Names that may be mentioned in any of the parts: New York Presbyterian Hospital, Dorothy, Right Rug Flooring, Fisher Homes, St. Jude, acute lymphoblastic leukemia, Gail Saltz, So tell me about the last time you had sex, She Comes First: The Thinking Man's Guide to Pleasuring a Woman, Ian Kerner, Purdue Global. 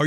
Are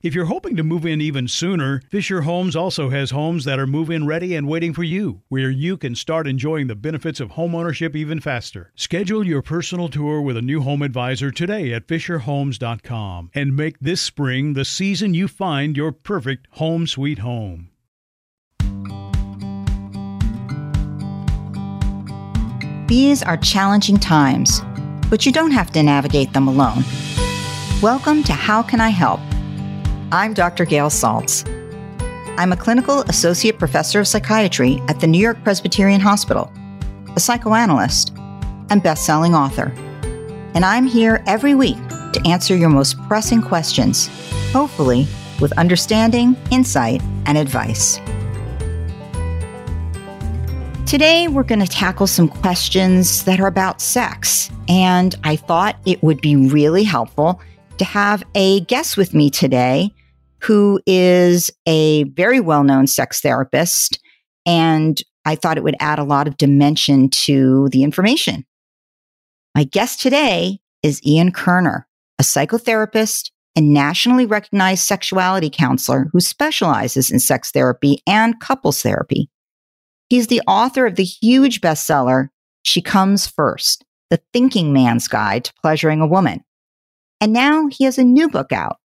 If you're hoping to move in even sooner, Fisher Homes also has homes that are move-in ready and waiting for you, where you can start enjoying the benefits of homeownership even faster. Schedule your personal tour with a new home advisor today at fisherhomes.com and make this spring the season you find your perfect home sweet home. These are challenging times, but you don't have to navigate them alone. Welcome to How Can I Help? I'm Dr. Gail Saltz. I'm a clinical associate professor of psychiatry at the New York Presbyterian Hospital, a psychoanalyst, and best-selling author. And I'm here every week to answer your most pressing questions, hopefully with understanding, insight, and advice. Today, we're going to tackle some questions that are about sex, and I thought it would be really helpful to have a guest with me today who is a very well-known sex therapist, and I thought it would add a lot of dimension to the information. My guest today is Ian Kerner, a psychotherapist and nationally recognized sexuality counselor who specializes in sex therapy and couples therapy. He's the author of the huge bestseller, She Comes First: The Thinking Man's Guide to Pleasuring a Woman. And now he has a new book out.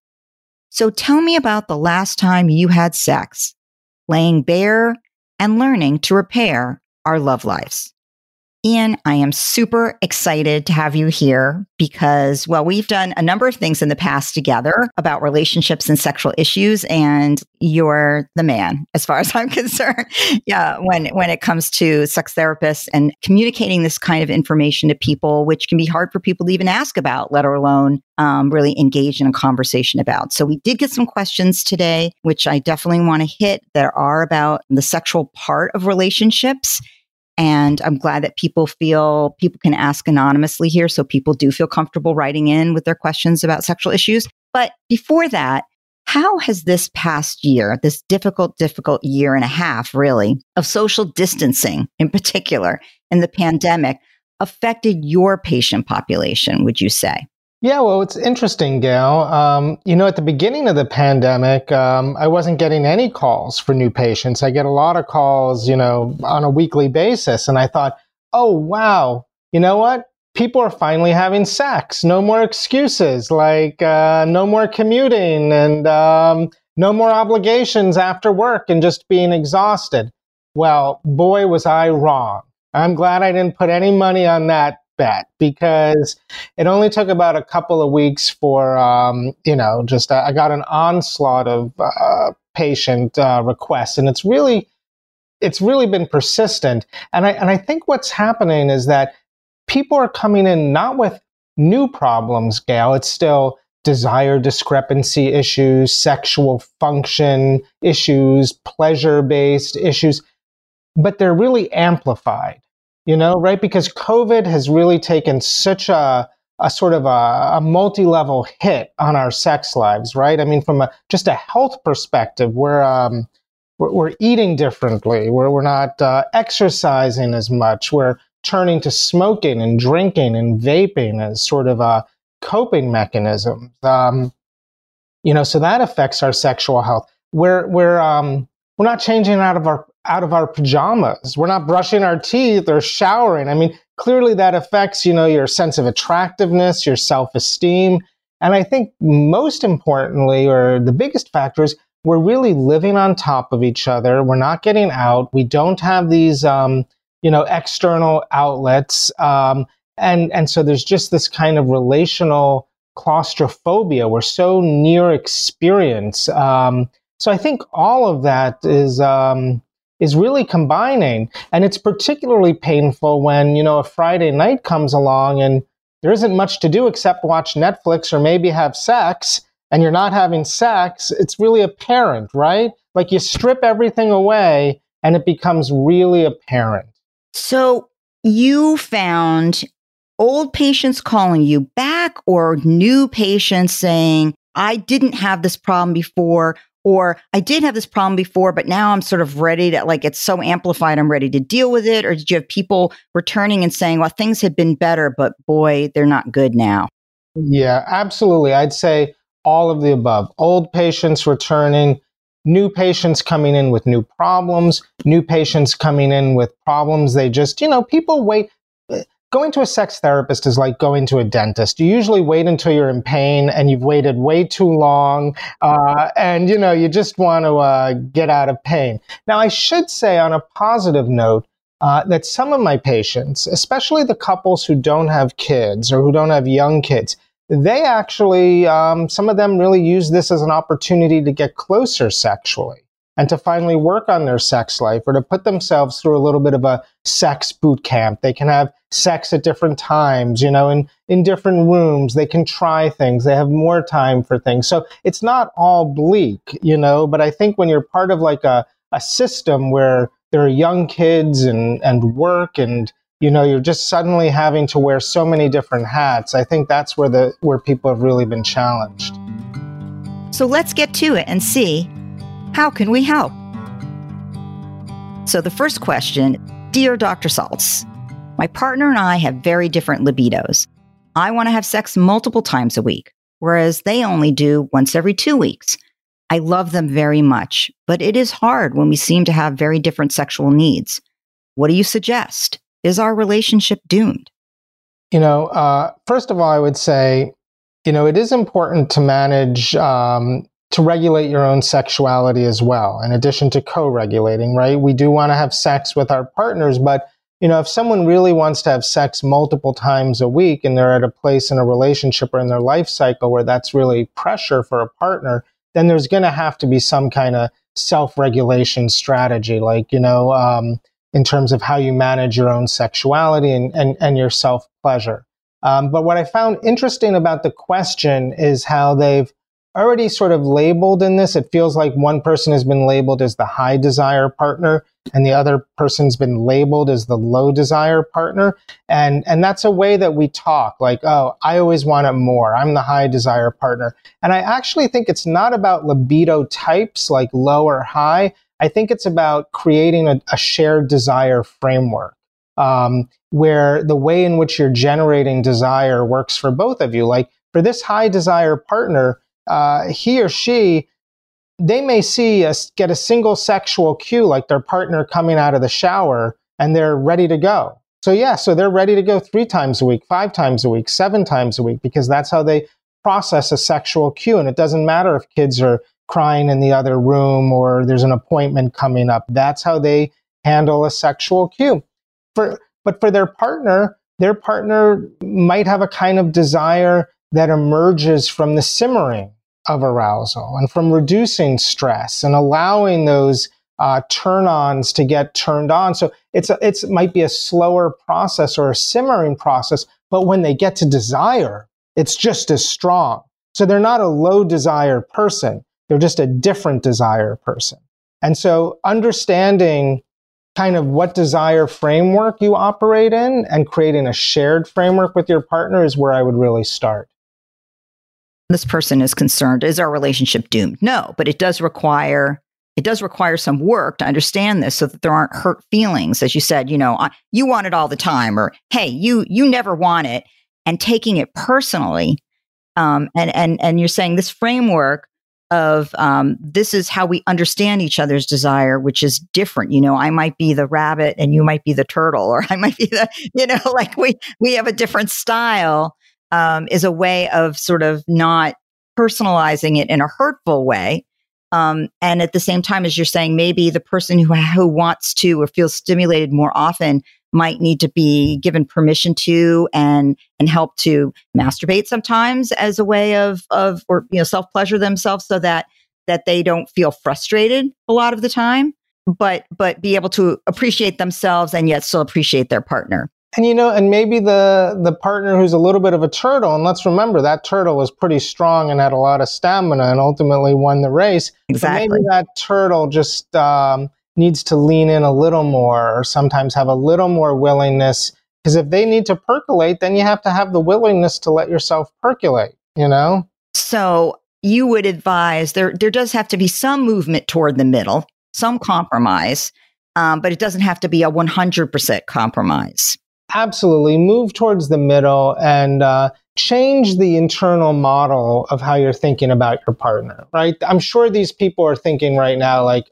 So tell me about the last time you had sex, laying bare and learning to repair our love lives. Ian, I am super excited to have you here because, well, we've done a number of things in the past together about relationships and sexual issues, and you're the man, as far as I'm concerned. Yeah, when it comes to sex therapists and communicating this kind of information to people, which can be hard for people to even ask about, let alone really engage in a conversation about. So we did get some questions today, which I definitely want to hit, that are about the sexual part of relationships. And I'm glad that people can ask anonymously here. So people do feel comfortable writing in with their questions about sexual issues. But before that, how has this past year, this difficult year and a half, really, of social distancing in particular and the pandemic affected your patient population, would you say? Yeah, well, it's interesting, Gail. At the beginning of the pandemic, I wasn't getting any calls for new patients. I get a lot of calls, on a weekly basis. And I thought, oh, wow, you know what? People are finally having sex. No more excuses, like no more commuting and no more obligations after work and just being exhausted. Well, boy, was I wrong. I'm glad I didn't put any money on that bet, because it only took about a couple of weeks for, I got an onslaught of patient requests, and it's really been persistent. And I think what's happening is that people are coming in not with new problems, Gail. It's still desire discrepancy issues, sexual function issues, pleasure-based issues, but they're really amplified. Right? Because COVID has really taken such a sort of a multi-level hit on our sex lives, right? I mean, from just a health perspective, we're eating differently, we're not exercising as much, we're turning to smoking and drinking and vaping as sort of a coping mechanism. You know, so that affects our sexual health. We're not changing out of our pajamas. We're not brushing our teeth or showering. I mean, clearly that affects, you know, your sense of attractiveness, your self-esteem. And I think most importantly, or the biggest factor is, we're really living on top of each other. We're not getting out. We don't have these, external outlets. And so there's just this kind of relational claustrophobia. We're so near experience. So I think all of that is really combining. And it's particularly painful when, you know, a Friday night comes along and there isn't much to do except watch Netflix or maybe have sex, and you're not having sex. It's really apparent, right? Like you strip everything away and it becomes really apparent. So you found old patients calling you back or new patients saying, I didn't have this problem before, or I did have this problem before, but now I'm sort of ready to, like, it's so amplified, I'm ready to deal with it? Or did you have people returning and saying, well, things had been better, but boy, they're not good now? Yeah, absolutely. I'd say all of the above. Old patients returning, new patients coming in with new patients coming in with problems. They just, you know, people wait. Going to a sex therapist is like going to a dentist. You usually wait until you're in pain and you've waited way too long. And, you know, you just want to get out of pain. Now, I should say on a positive note that some of my patients, especially the couples who don't have kids or who don't have young kids, they actually, some of them really use this as an opportunity to get closer sexually and to finally work on their sex life or to put themselves through a little bit of a sex boot camp. They can have sex at different times, you know, in different rooms. They can try things. They have more time for things. So it's not all bleak, you know, but I think when you're part of like a system where there are young kids and work and, you know, you're just suddenly having to wear so many different hats. I think that's where people have really been challenged. So let's get to it and see, how can we help? So the first question, dear Dr. Saltz, my partner and I have very different libidos. I want to have sex multiple times a week, whereas they only do once every 2 weeks. I love them very much, but it is hard when we seem to have very different sexual needs. What do you suggest? Is our relationship doomed? You know, first of all, I would say, you know, it is important to manage, to regulate your own sexuality as well, in addition to co-regulating, right? We do want to have sex with our partners, but, you know, if someone really wants to have sex multiple times a week and they're at a place in a relationship or in their life cycle where that's really pressure for a partner, then there's going to have to be some kind of self-regulation strategy, like, you know, in terms of how you manage your own sexuality and your self-pleasure. But what I found interesting about the question is how they've already sort of labeled in this. It feels like one person has been labeled as the high desire partner and the other person's been labeled as the low desire partner. And that's a way that we talk, like, oh, I always want it more. I'm the high desire partner. And I actually think it's not about libido types, like low or high. I think it's about creating a shared desire framework where the way in which you're generating desire works for both of you. Like for this high desire partner, he or she, they may get a single sexual cue, like their partner coming out of the shower, and they're ready to go. So yeah, so they're ready to go 3 times a week, 5 times a week, 7 times a week, because that's how they process a sexual cue. And it doesn't matter if kids are crying in the other room or there's an appointment coming up. That's how they handle a sexual cue. But for their partner might have a kind of desire that emerges from the simmering of arousal and from reducing stress and allowing those turn-ons to get turned on. So it's might be a slower process or a simmering process, but when they get to desire, it's just as strong. So they're not a low desire person. They're just a different desire person. And so understanding kind of what desire framework you operate in and creating a shared framework with your partner is where I would really start. This person is concerned, is our relationship doomed? No, but it does require some work to understand this so that there aren't hurt feelings. As you said, you know, you want it all the time, or, hey, you never want it, and taking it personally. And you're saying this framework of this is how we understand each other's desire, which is different. You know, I might be the rabbit and you might be the turtle, or I might be the, you know, like we have a different style, is a way of sort of not personalizing it in a hurtful way. And at the same time, as you're saying, maybe the person who wants to or feels stimulated more often might need to be given permission to and help to masturbate sometimes as a way of or, you know, self-pleasure themselves so that they don't feel frustrated a lot of the time, but be able to appreciate themselves and yet still appreciate their partner. And, you know, and maybe the partner who's a little bit of a turtle, and let's remember that turtle was pretty strong and had a lot of stamina and ultimately won the race. Exactly. But maybe that turtle just needs to lean in a little more, or sometimes have a little more willingness, because if they need to percolate, then you have to have the willingness to let yourself percolate, you know? So you would advise there does have to be some movement toward the middle, some compromise, but it doesn't have to be a 100% compromise. Absolutely. Move towards the middle and change the internal model of how you're thinking about your partner, right? I'm sure these people are thinking right now, like,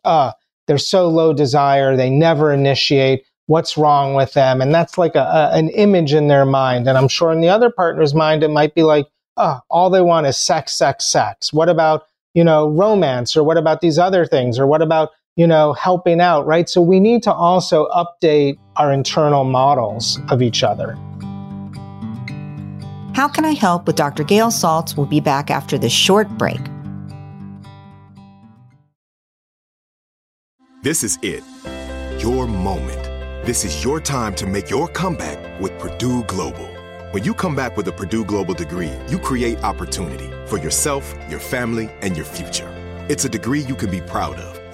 they're so low desire, they never initiate, what's wrong with them? And that's like an image in their mind. And I'm sure in the other partner's mind, it might be like, all they want is sex, sex, sex. What about, you know, romance? Or what about these other things? Or what about, you know, helping out, right? So we need to also update our internal models of each other. How Can I Help with Dr. Gail Saltz will be back after this short break. This is it, your moment. This is your time to make your comeback with Purdue Global. When you come back with a Purdue Global degree, you create opportunity for yourself, your family, and your future. It's a degree you can be proud of,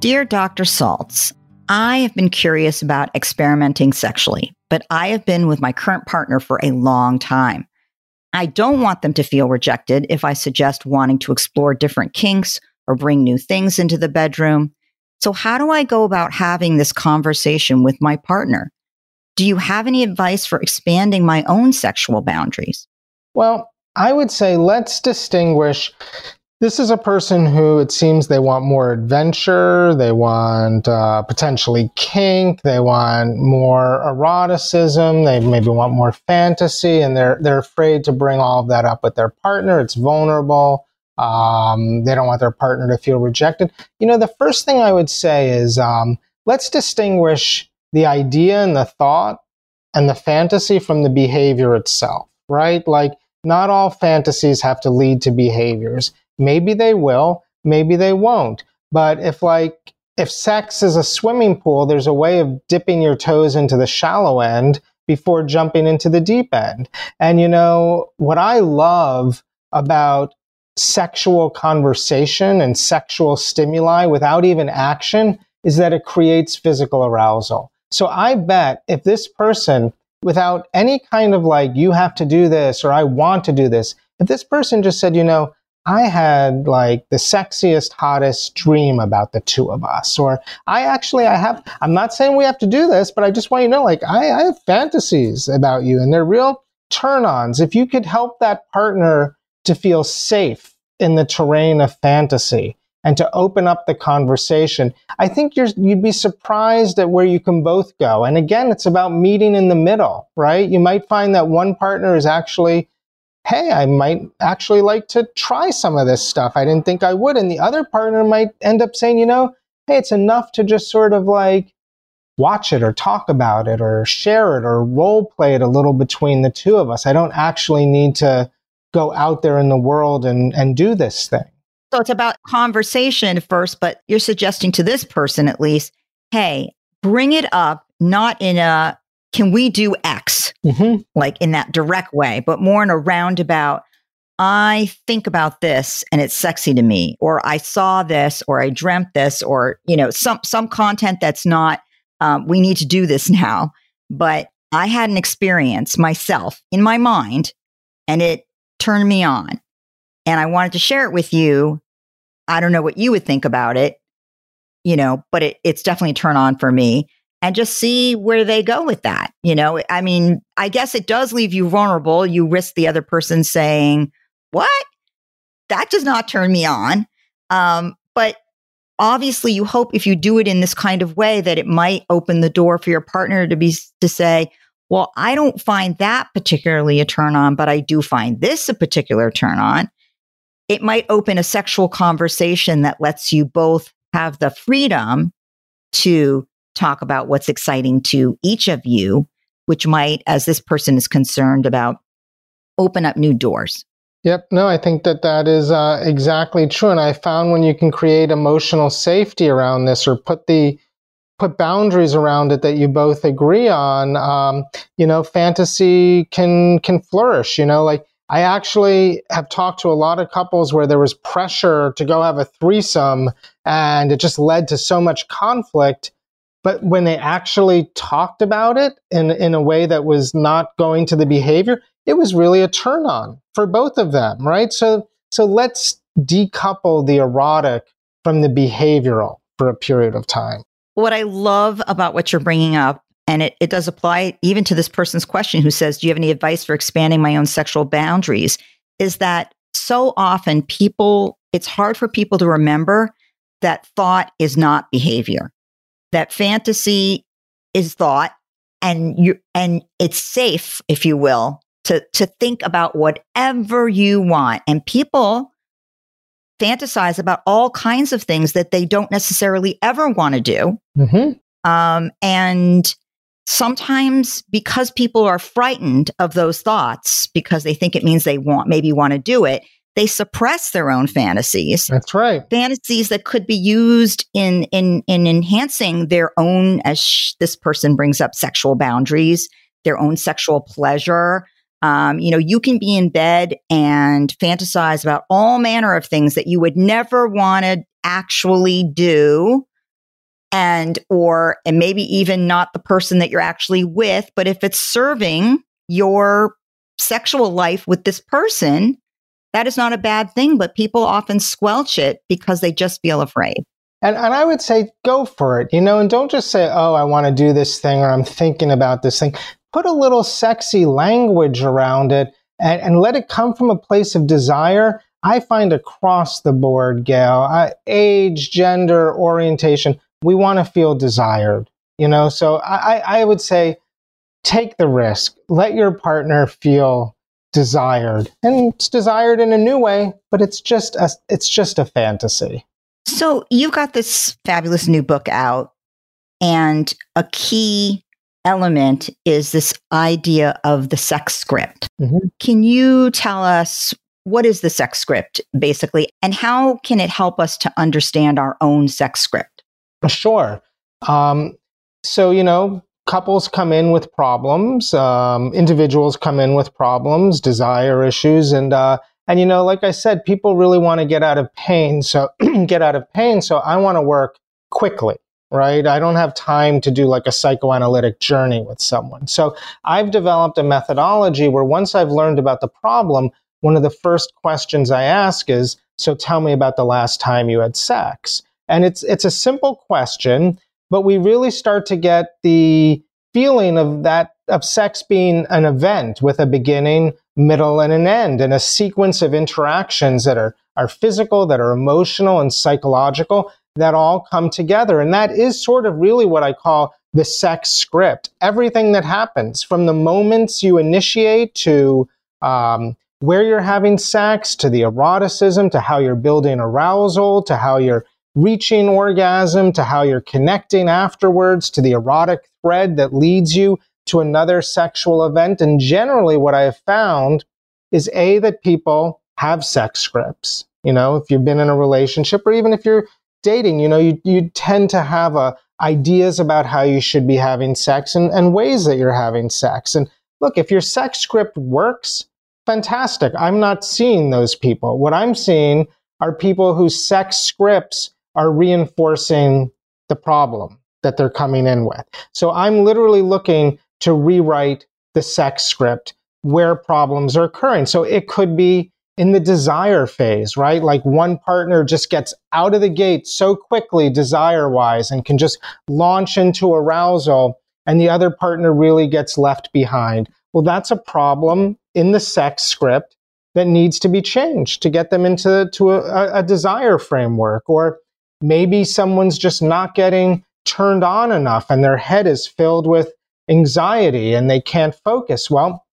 Dear Dr. Saltz, I have been curious about experimenting sexually, but I have been with my current partner for a long time. I don't want them to feel rejected if I suggest wanting to explore different kinks or bring new things into the bedroom. So how do I go about having this conversation with my partner? Do you have any advice for expanding my own sexual boundaries? Well, I would say let's distinguish. This is a person who, it seems, they want more adventure, they want potentially kink, they want more eroticism, they maybe want more fantasy, and they're afraid to bring all of that up with their partner. It's vulnerable. They don't want their partner to feel rejected. You know, the first thing I would say is let's distinguish the idea and the thought and the fantasy from the behavior itself, right? Like, not all fantasies have to lead to behaviors. Maybe they will, maybe they won't. But if sex is a swimming pool, there's a way of dipping your toes into the shallow end before jumping into the deep end. And, you know, what I love about sexual conversation and sexual stimuli without even action is that it creates physical arousal. So I bet if this person, without any kind of like, you have to do this or I want to do this, if this person just said, you know, I had like the sexiest, hottest dream about the two of us, or I'm not saying we have to do this, but I just want you to know, like, I have fantasies about you and they're real turn-ons. If you could help that partner to feel safe in the terrain of fantasy and to open up the conversation, I think you'd be surprised at where you can both go. And again, it's about meeting in the middle, right? You might find that one partner is actually, hey, I might actually like to try some of this stuff. I didn't think I would. And the other partner might end up saying, you know, hey, it's enough to just sort of like watch it or talk about it or share it or role play it a little between the two of us. I don't actually need to go out there in the world and do this thing. So it's about conversation first, but you're suggesting to this person at least, hey, bring it up, not in a, can we do X? Mm-hmm. Like in that direct way, but more in a roundabout, I think about this and it's sexy to me, or I saw this, or I dreamt this, or, you know, some content that's not, we need to do this now, but I had an experience myself in my mind and it turned me on. And I wanted to share it with you. I don't know what you would think about it, you know, but it's definitely a turn on for me. And just see where they go with that. You know, I mean, I guess it does leave you vulnerable. You risk the other person saying, what? That does not turn me on. But obviously you hope if you do it in this kind of way that it might open the door for your partner to say, well, I don't find that particularly a turn on, but I do find this a particular turn on. It might open a sexual conversation that lets you both have the freedom to talk about what's exciting to each of you, which might, as this person is concerned about, open up new doors. Yep. No, I think that is exactly true. And I found when you can create emotional safety around this or put boundaries around it that you both agree on, you know, fantasy can flourish, you know, like I actually have talked to a lot of couples where there was pressure to go have a threesome and it just led to so much conflict. But when they actually talked about it in a way that was not going to the behavior, it was really a turn on for both of them, right? So let's decouple the erotic from the behavioral for a period of time. What I love about what you're bringing up, and it does apply even to this person's question who says, do you have any advice for expanding my own sexual boundaries? Is that so often it's hard for people to remember that thought is not behavior. That fantasy is thought, and it's safe, if you will, to think about whatever you want. And people fantasize about all kinds of things that they don't necessarily ever want to do. Mm-hmm. And sometimes because people are frightened of those thoughts because they think it means they maybe want to do it, they suppress their own fantasies. That's right. Fantasies that could be used in enhancing their own, as this person brings up, sexual boundaries, their own sexual pleasure. You know, you can be in bed and fantasize about all manner of things that you would never want to actually do, and maybe even not the person that you're actually with. But if it's serving your sexual life with this person, that is not a bad thing, but people often squelch it because they just feel afraid. And I would say, go for it, you know, and don't just say, oh, I want to do this thing or I'm thinking about this thing. Put a little sexy language around it and let it come from a place of desire. I find across the board, Gail, age, gender, orientation, we want to feel desired, you know. So I would say, take the risk. Let your partner feel desired, and it's desired in a new way, but it's just a fantasy. So you've got this fabulous new book out And a key element is this idea of the sex script. Mm-hmm. Can you tell us what is the sex script, basically, and how can it help us to understand our own sex script? Sure. So, you know, couples come in with problems, individuals come in with problems, desire issues, and you know, like I said, people really want to get out of pain. So I want to work quickly, right? I don't have time to do like a psychoanalytic journey with someone. So I've developed a methodology where once I've learned about the problem, one of the first questions I ask is, so tell me about the last time you had sex. And it's a simple question, but we really start to get the feeling of that, of sex being an event with a beginning, middle, and an end, and a sequence of interactions that are physical, that are emotional and psychological, that all come together. And that is sort of really what I call the sex script. Everything that happens from the moments you initiate to where you're having sex, to the eroticism, to how you're building arousal, to how you're reaching orgasm, to how you're connecting afterwards, to the erotic thread that leads you to another sexual event. And generally what I have found is A, that people have sex scripts. You know, if you've been in a relationship or even if you're dating, you know, you tend to have ideas about how you should be having sex and ways that you're having sex. And look, if your sex script works, fantastic. I'm not seeing those people. What I'm seeing are people whose sex scripts are reinforcing the problem that they're coming in with. So I'm literally looking to rewrite the sex script where problems are occurring. So it could be in the desire phase, right? Like one partner just gets out of the gate so quickly desire-wise and can just launch into arousal, and the other partner really gets left behind. Well, that's a problem in the sex script that needs to be changed to get them into a desire framework. Or maybe someone's just not getting turned on enough and their head is filled with anxiety and they can't focus. Well,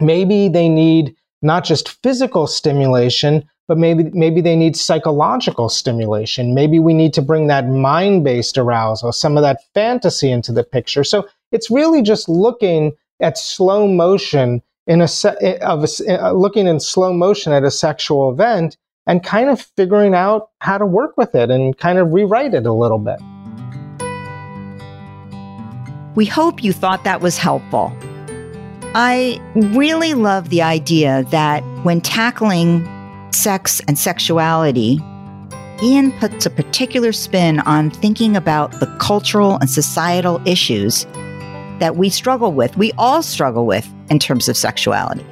maybe they need not just physical stimulation, but maybe they need psychological stimulation. Maybe we need to bring that mind-based arousal, some of that fantasy into the picture. So it's really just looking at slow motion looking in slow motion at a sexual event and kind of figuring out how to work with it and kind of rewrite it a little bit. We hope you thought that was helpful. I really love the idea that when tackling sex and sexuality, Ian puts a particular spin on thinking about the cultural and societal issues that we struggle with, we all struggle with in terms of sexuality.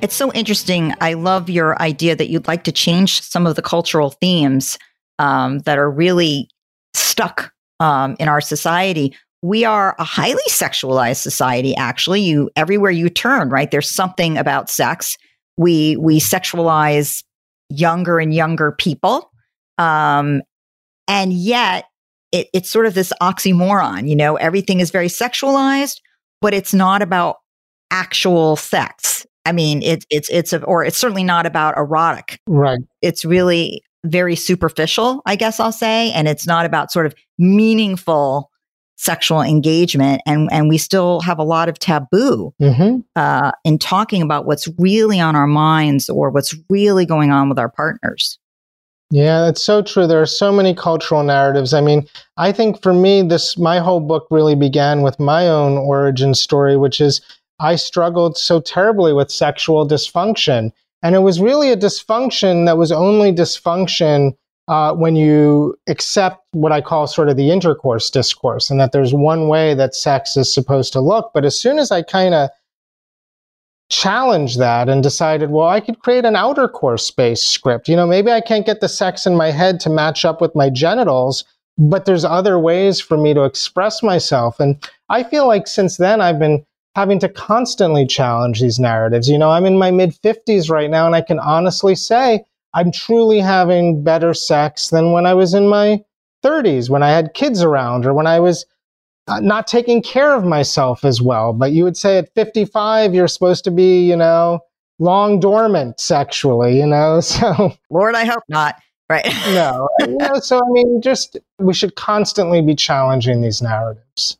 It's so interesting. I love your idea that you'd like to change some of the cultural themes that are really stuck in our society. We are a highly sexualized society, actually. Everywhere you turn, right? There's something about sex. We sexualize younger and younger people. And yet it's sort of this oxymoron, you know, everything is very sexualized, but it's not about actual sex. I mean, it's certainly not about erotic. Right. It's really very superficial, I guess I'll say. And it's not about sort of meaningful sexual engagement, and we still have a lot of taboo in talking about what's really on our minds or what's really going on with our partners. Yeah, that's so true. There are so many cultural narratives. I mean, I think for me, my whole book really began with my own origin story, which is I struggled so terribly with sexual dysfunction. And it was really a dysfunction that was only dysfunction when you accept what I call sort of the intercourse discourse, and that there's one way that sex is supposed to look. But as soon as I kind of challenged that and decided, well, I could create an outer course based script, you know, maybe I can't get the sex in my head to match up with my genitals, but there's other ways for me to express myself. And I feel like since then I've been having to constantly challenge these narratives. You know, I'm in my mid-50s right now, and I can honestly say I'm truly having better sex than when I was in my 30s, when I had kids around, or when I was not taking care of myself as well. But you would say at 55, you're supposed to be, you know, long dormant sexually, you know, so. Lord, I hope not. Right. No. You know, so, I mean, just we should constantly be challenging these narratives.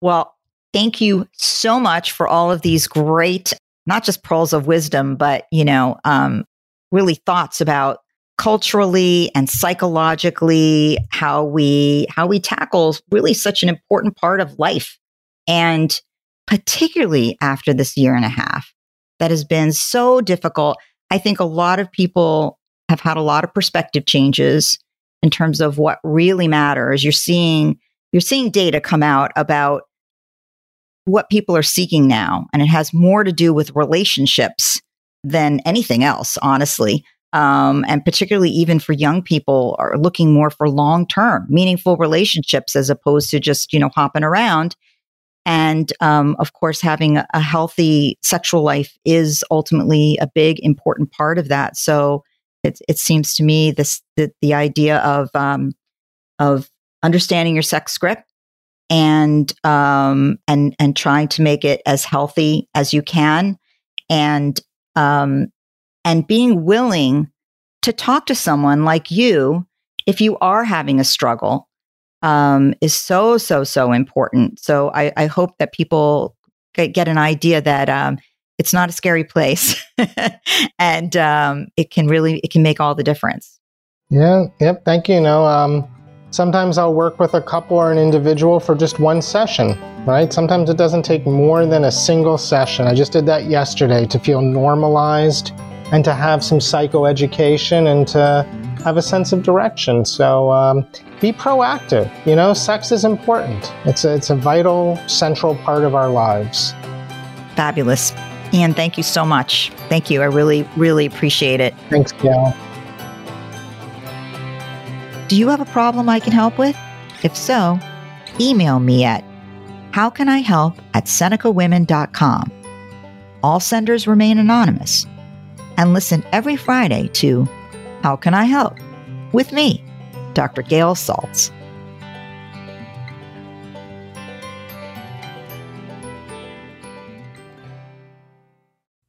Well, thank you so much for all of these great, not just pearls of wisdom, but, you know, really thoughts about culturally and psychologically how we tackle really such an important part of life. And particularly after this year and a half that has been so difficult, I think a lot of people have had a lot of perspective changes in terms of what really matters. You're seeing data come out about what people are seeking now, and it has more to do with relationships than anything else, honestly. And particularly even for young people are looking more for long-term, meaningful relationships as opposed to just, you know, hopping around. And of course, having a healthy sexual life is ultimately a big, important part of that. So it seems to me the idea of understanding your sex script and trying to make it as healthy as you can, and being willing to talk to someone like you if you are having a struggle is so important. So I hope that people get an idea that it's not a scary place, and it can make all the difference. Yeah. Yep. Thank you. No. Sometimes I'll work with a couple or an individual for just one session, right? Sometimes it doesn't take more than a single session. I just did that yesterday to feel normalized and to have some psychoeducation and to have a sense of direction. So be proactive. You know, sex is important. It's a vital, central part of our lives. Fabulous. Ian, thank you so much. Thank you. I really, really appreciate it. Thanks, Gail. Do you have a problem I can help with? If so, email me at howcanihelp@senecawomen.com. All senders remain anonymous. And listen every Friday to How Can I Help? With me, Dr. Gail Saltz.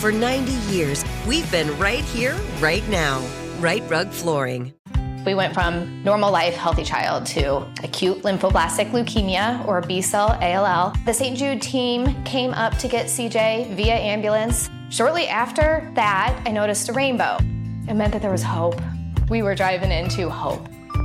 For 90 years, we've been right here, right now. Right Rug Flooring. We went from normal life, healthy child to acute lymphoblastic leukemia or B-cell ALL. The St. Jude team came up to get CJ via ambulance. Shortly after that, I noticed a rainbow. It meant that there was hope. We were driving into hope.